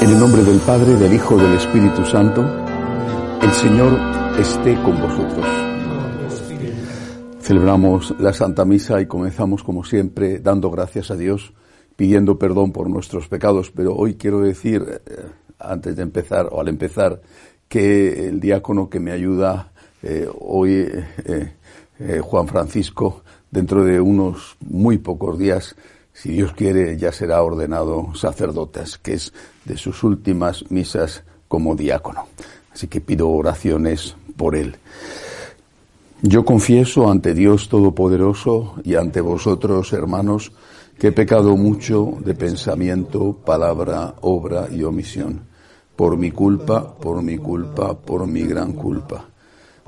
En el nombre del Padre, del Hijo y del Espíritu Santo, el Señor esté con vosotros. Celebramos la Santa Misa y comenzamos, como siempre, dando gracias a Dios, pidiendo perdón por nuestros pecados. Pero hoy quiero decir, antes de empezar o al empezar, que el diácono que me ayuda hoy, Juan Francisco, dentro de unos muy pocos días, si Dios quiere, ya será ordenado sacerdote, que es de sus últimas misas como diácono. Así que pido oraciones por él. Yo confieso ante Dios Todopoderoso y ante vosotros, hermanos, que he pecado mucho de pensamiento, palabra, obra y omisión, por mi culpa, por mi gran culpa.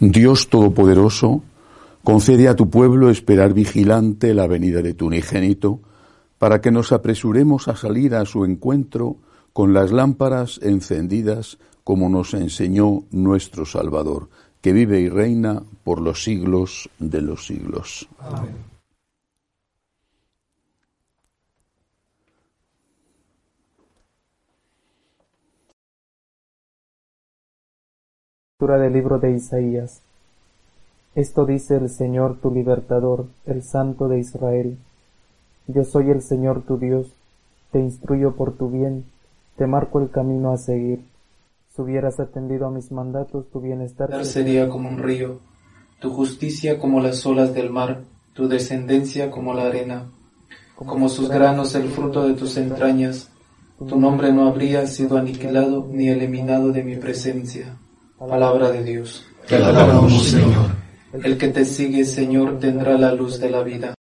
Dios Todopoderoso, concede a tu pueblo esperar vigilante la venida de tu unigénito, para que nos apresuremos a salir a su encuentro con las lámparas encendidas, como nos enseñó nuestro Salvador, que vive y reina por los siglos de los siglos. Amén. Lectura del libro de Isaías. Esto dice el Señor tu libertador, el Santo de Israel. Yo soy el Señor tu Dios, te instruyo por tu bien, te marco el camino a seguir. Si hubieras atendido a mis mandatos, tu bienestar sería como un río, tu justicia como las olas del mar, tu descendencia como la arena, como sus granos el fruto de tus entrañas. Tu nombre no habría sido aniquilado ni eliminado de mi presencia. Palabra de Dios. Te alabamos, Señor. El que te sigue, Señor, tendrá la luz de la vida.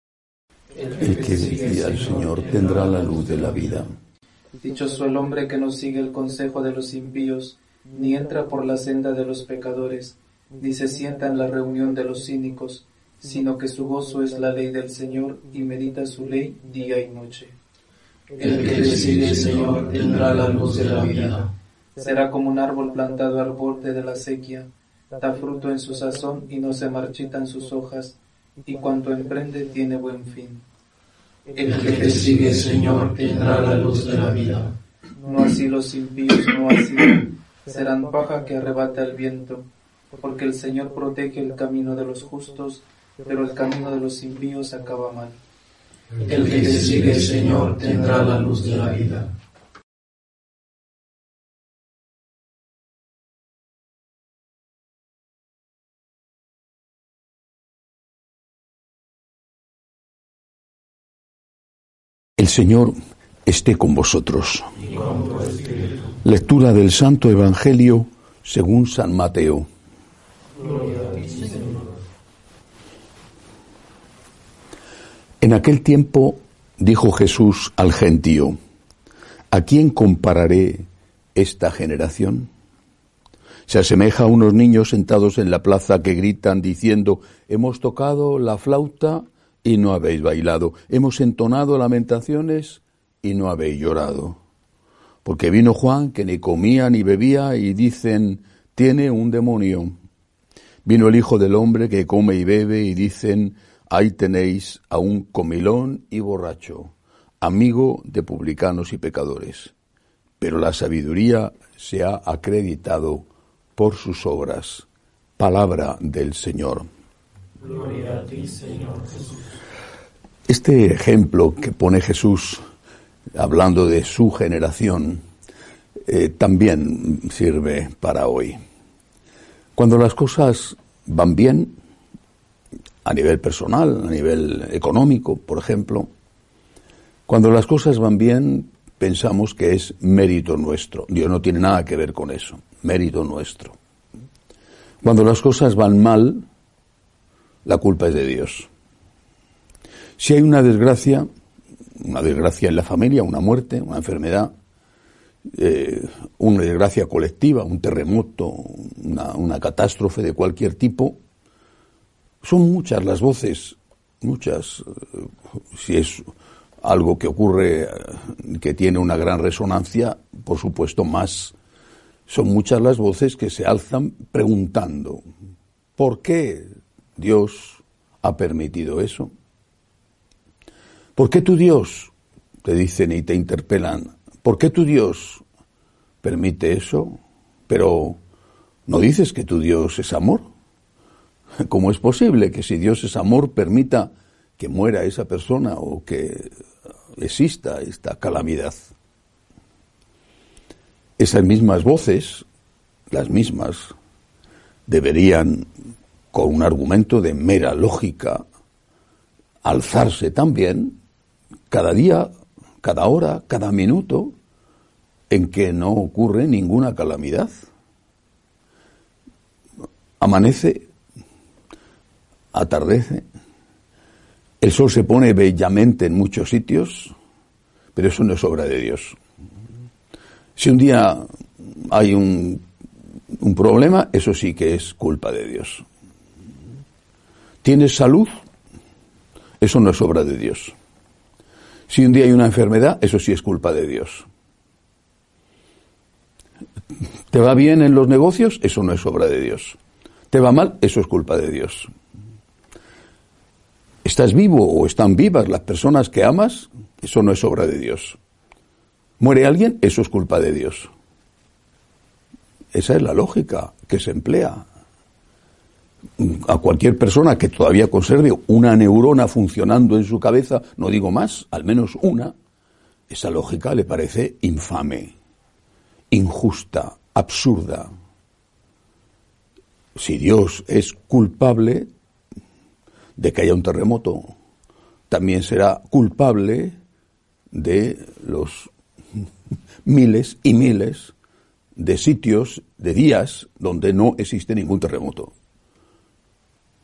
El que sigue al Señor tendrá la luz de la vida. Dichoso el hombre que no sigue el consejo de los impíos, ni entra por la senda de los pecadores, ni se sienta en la reunión de los cínicos, sino que su gozo es la ley del Señor y medita su ley día y noche. El que le sigue, Señor, tendrá la luz de la vida. Será como un árbol plantado al borde de la sequía, da fruto en su sazón y no se marchitan sus hojas, y cuanto emprende tiene buen fin. El que te sigue, Señor, tendrá la luz de la vida. No así los impíos, no así, serán paja que arrebata el viento, porque el Señor protege el camino de los justos, pero el camino de los impíos acaba mal. El que te sigue, Señor, tendrá la luz de la vida. El Señor esté con vosotros. Y con tu espíritu. Lectura del Santo Evangelio según San Mateo. Gloria a ti, Señor. En aquel tiempo dijo Jesús al gentío: ¿A quién compararé esta generación? Se asemeja a unos niños sentados en la plaza que gritan diciendo: hemos tocado la flauta y no habéis bailado, hemos entonado lamentaciones y no habéis llorado. Porque vino Juan, que ni comía ni bebía, y dicen: tiene un demonio. Vino el Hijo del Hombre, que come y bebe, y dicen: ahí tenéis a un comilón y borracho, amigo de publicanos y pecadores. Pero la sabiduría se ha acreditado por sus obras. Palabra del Señor. Gloria a ti, Señor Jesús. Este ejemplo que pone Jesús, hablando de su generación, también sirve para hoy. Cuando las cosas van bien, a nivel personal, a nivel económico, por ejemplo, cuando las cosas van bien, pensamos que es mérito nuestro. Dios no tiene nada que ver con eso, mérito nuestro. Cuando las cosas van mal, la culpa es de Dios. Si hay una desgracia en la familia, una muerte, una enfermedad, una desgracia colectiva, un terremoto, una catástrofe de cualquier tipo, son muchas las voces, muchas. Si es algo que ocurre, que tiene una gran resonancia, por supuesto más. Son muchas las voces que se alzan preguntando, ¿por qué Dios ha permitido eso? ¿Por qué tu Dios? Te dicen y te interpelan. ¿Por qué tu Dios permite eso? Pero ¿no dices que tu Dios es amor? ¿Cómo es posible que si Dios es amor permita que muera esa persona o que exista esta calamidad? Esas mismas voces, las mismas, deberían, con un argumento de mera lógica, alzarse también cada día, cada hora, cada minuto en que no ocurre ninguna calamidad. Amanece, atardece, el sol se pone bellamente en muchos sitios, pero eso no es obra de Dios. Si un día hay un problema, eso sí que es culpa de Dios. ¿Tienes salud? Eso no es obra de Dios. Si un día hay una enfermedad, eso sí es culpa de Dios. ¿Te va bien en los negocios? Eso no es obra de Dios. ¿Te va mal? Eso es culpa de Dios. ¿Estás vivo o están vivas las personas que amas? Eso no es obra de Dios. ¿Muere alguien? Eso es culpa de Dios. Esa es la lógica que se emplea. A cualquier persona que todavía conserve una neurona funcionando en su cabeza, no digo más, al menos una, esa lógica le parece infame, injusta, absurda. Si Dios es culpable de que haya un terremoto, también será culpable de los miles y miles de sitios, de días, donde no existe ningún terremoto.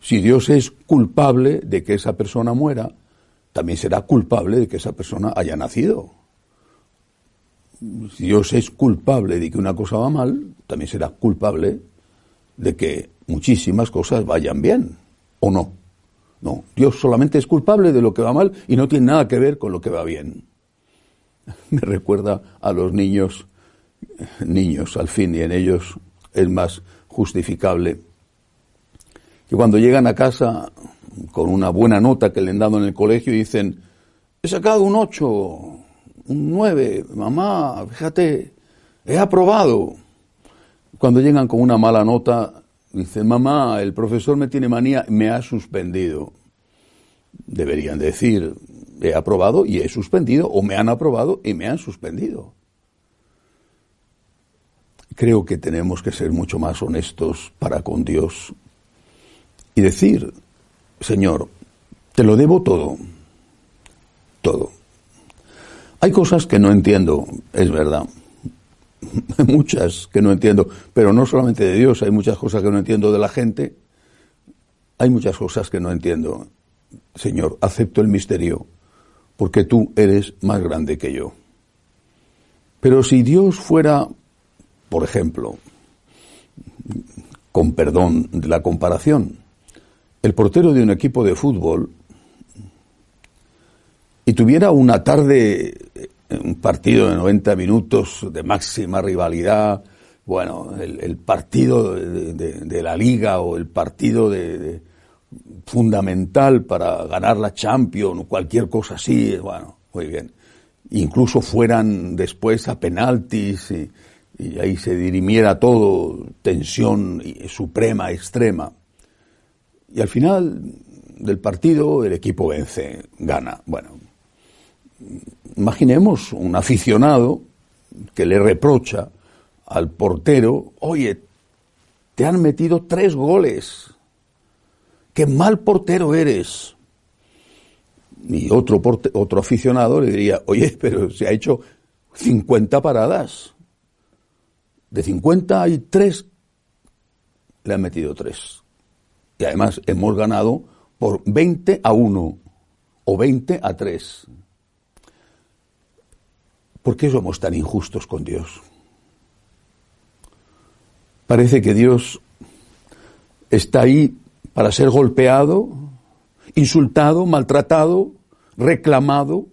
Si Dios es culpable de que esa persona muera, también será culpable de que esa persona haya nacido. Si Dios es culpable de que una cosa va mal, también será culpable de que muchísimas cosas vayan bien, ¿o no? No, Dios solamente es culpable de lo que va mal y no tiene nada que ver con lo que va bien. Me recuerda a los niños al fin, y en ellos es más justificable, que cuando llegan a casa con una buena nota que le han dado en el colegio y dicen, he sacado un 8, un 9, mamá, fíjate, he aprobado. Cuando llegan con una mala nota, dicen, mamá, el profesor me tiene manía, me ha suspendido. Deberían decir, he aprobado y he suspendido, o me han aprobado y me han suspendido. Creo que tenemos que ser mucho más honestos para con Dios y decir, Señor, te lo debo todo, todo. Hay cosas que no entiendo, es verdad, hay muchas que no entiendo, pero no solamente de Dios, hay muchas cosas que no entiendo de la gente, hay muchas cosas que no entiendo. Señor, acepto el misterio, porque tú eres más grande que yo. Pero si Dios fuera, por ejemplo, con perdón de la comparación, el portero de un equipo de fútbol, y tuviera una tarde, un partido de 90 minutos de máxima rivalidad, bueno, el partido de la Liga o el partido de fundamental para ganar la Champions, cualquier cosa así, bueno, muy bien. Incluso fueran después a penaltis y ahí se dirimiera todo, tensión suprema, extrema. Y al final del partido el equipo vence, gana. Bueno, imaginemos un aficionado que le reprocha al portero, oye, te han metido 3 goles. ¡Qué mal portero eres! Y otro aficionado le diría, oye, pero se ha hecho 50 paradas. De 50 hay 3 le han metido 3. Y además hemos ganado por 20-1 o 20-3. ¿Por qué somos tan injustos con Dios? Parece que Dios está ahí para ser golpeado, insultado, maltratado, reclamado,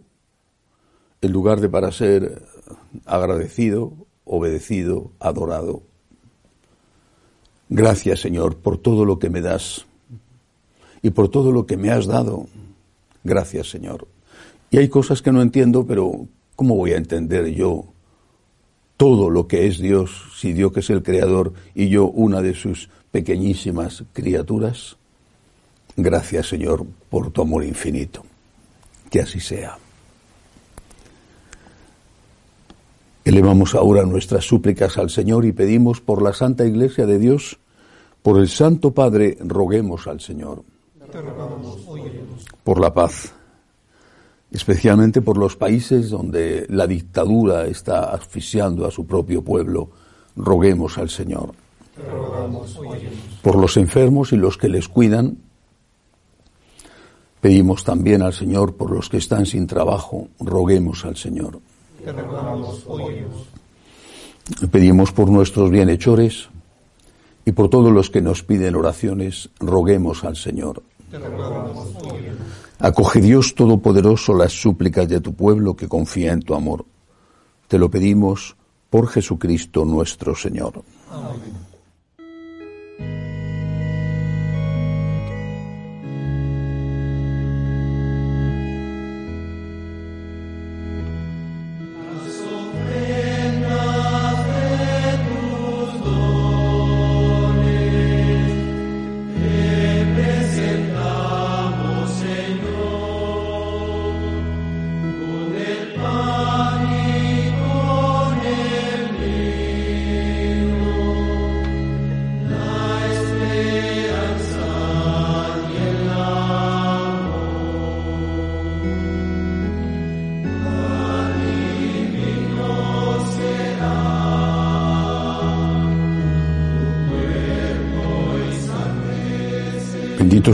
en lugar de para ser agradecido, obedecido, adorado. Gracias, Señor, por todo lo que me das y por todo lo que me has dado. Gracias, Señor. Y hay cosas que no entiendo, pero ¿cómo voy a entender yo todo lo que es Dios si Dios, que es el Creador, y yo una de sus pequeñísimas criaturas? Gracias, Señor, por tu amor infinito. Que así sea. Elevamos ahora nuestras súplicas al Señor y pedimos por la Santa Iglesia de Dios, por el Santo Padre, roguemos al Señor. Te rogamos, óyenos. Por la paz, especialmente por los países donde la dictadura está asfixiando a su propio pueblo, roguemos al Señor. Te rogamos, óyenos. Por los enfermos y los que les cuidan, pedimos también al Señor. Por los que están sin trabajo, roguemos al Señor. Te rogamos, óyenos. Pedimos por nuestros bienhechores y por todos los que nos piden oraciones, roguemos al Señor. Te rogamos, óyenos. Acoge, Dios Todopoderoso, las súplicas de tu pueblo que confía en tu amor. Te lo pedimos por Jesucristo nuestro Señor. Amén. Bendito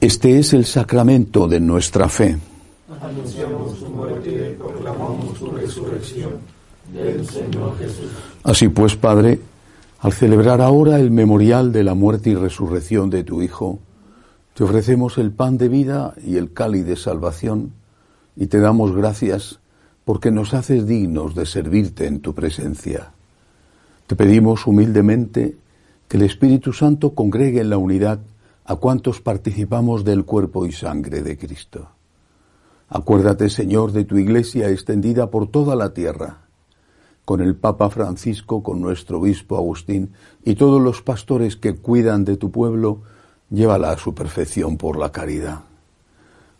Este es el sacramento de nuestra fe. Anunciamos tu muerte, proclamamos tu resurrección del Señor Jesús. Así pues, Padre, al celebrar ahora el memorial de la muerte y resurrección de tu Hijo, te ofrecemos el pan de vida y el cáliz de salvación, y te damos gracias porque nos haces dignos de servirte en tu presencia. Te pedimos humildemente que el Espíritu Santo congregue en la unidad a cuantos participamos del cuerpo y sangre de Cristo. Acuérdate, Señor, de tu Iglesia extendida por toda la tierra, con el Papa Francisco, con nuestro obispo Agustín y todos los pastores que cuidan de tu pueblo, llévala a su perfección por la caridad.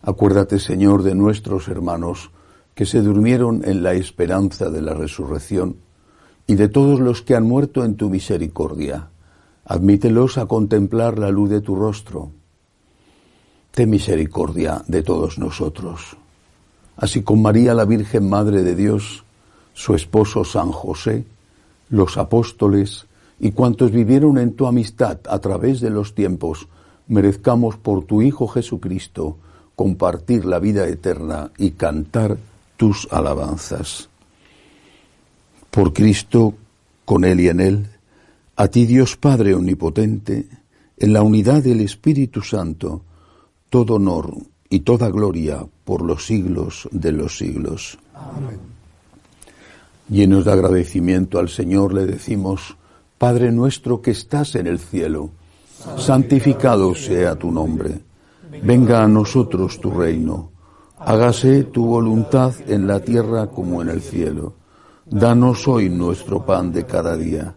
Acuérdate, Señor, de nuestros hermanos que se durmieron en la esperanza de la resurrección y de todos los que han muerto en tu misericordia. Admítelos a contemplar la luz de tu rostro. Ten misericordia de todos nosotros. Así con María, la Virgen Madre de Dios, su esposo San José, los apóstoles y cuantos vivieron en tu amistad a través de los tiempos, merezcamos por tu Hijo Jesucristo compartir la vida eterna y cantar tus alabanzas. Por Cristo, con Él y en Él, a ti, Dios Padre Omnipotente, en la unidad del Espíritu Santo, todo honor y toda gloria por los siglos de los siglos. Amén. Llenos de agradecimiento al Señor le decimos: Padre nuestro que estás en el cielo, santificado sea tu nombre. Venga a nosotros tu reino. Hágase tu voluntad en la tierra como en el cielo. Danos hoy nuestro pan de cada día.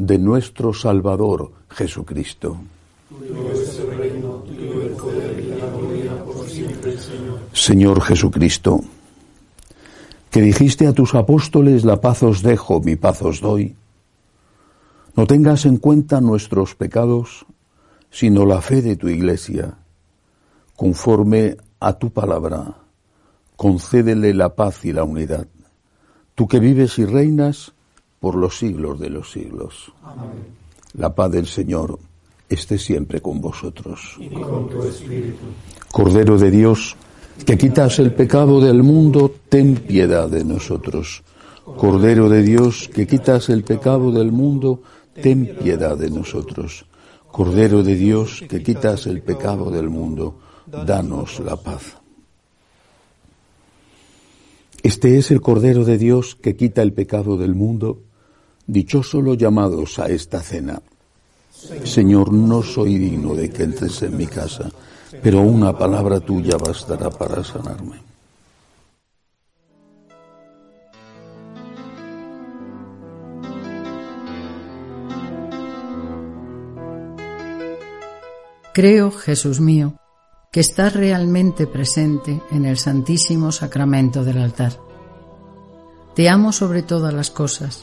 de nuestro Salvador Jesucristo. Señor Jesucristo, que dijiste a tus apóstoles: la paz os dejo, mi paz os doy, no tengas en cuenta nuestros pecados, sino la fe de tu Iglesia. Conforme a tu palabra, concédele la paz y la unidad, tú que vives y reinas por los siglos de los siglos. Amén. La paz del Señor esté siempre con vosotros. Y con tu espíritu. Cordero de Dios, que quitas el pecado del mundo, ten piedad de nosotros. Cordero de Dios, que quitas el pecado del mundo, ten piedad de nosotros. Cordero de Dios, que quitas el pecado del mundo, danos la paz. Este es el Cordero de Dios que quita el pecado del mundo. Dichosos los llamados a esta cena. Señor, no soy digno de que entres en mi casa, pero una palabra tuya bastará para sanarme. Creo, Jesús mío, que estás realmente presente en el Santísimo Sacramento del altar. Te amo sobre todas las cosas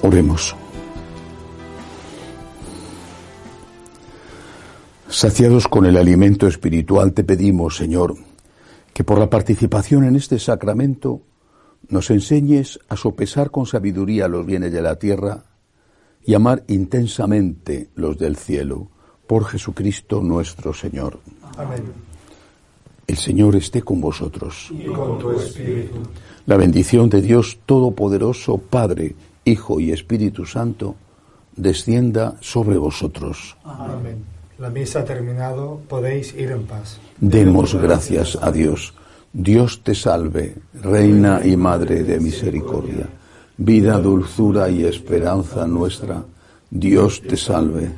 Oremos. Saciados con el alimento espiritual, te pedimos, Señor, que por la participación en este sacramento nos enseñes a sopesar con sabiduría los bienes de la tierra y amar intensamente los del cielo. Por Jesucristo nuestro Señor. Amén. El Señor esté con vosotros. Y con tu espíritu. La bendición de Dios Todopoderoso, Padre, Hijo y Espíritu Santo, descienda sobre vosotros. Amén. La misa ha terminado, podéis ir en paz. Demos gracias a Dios. Dios te salve, Reina y Madre de misericordia, vida, dulzura y esperanza nuestra. Dios te salve.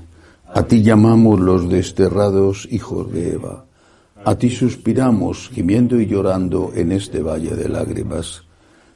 A ti llamamos los desterrados hijos de Eva. A ti suspiramos, gimiendo y llorando en este valle de lágrimas.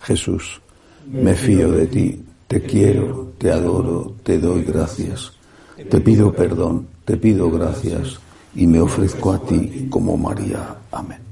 Jesús, me fío de ti, te quiero, te adoro, te doy gracias, te pido perdón, te pido gracias y me ofrezco a ti como María. Amén.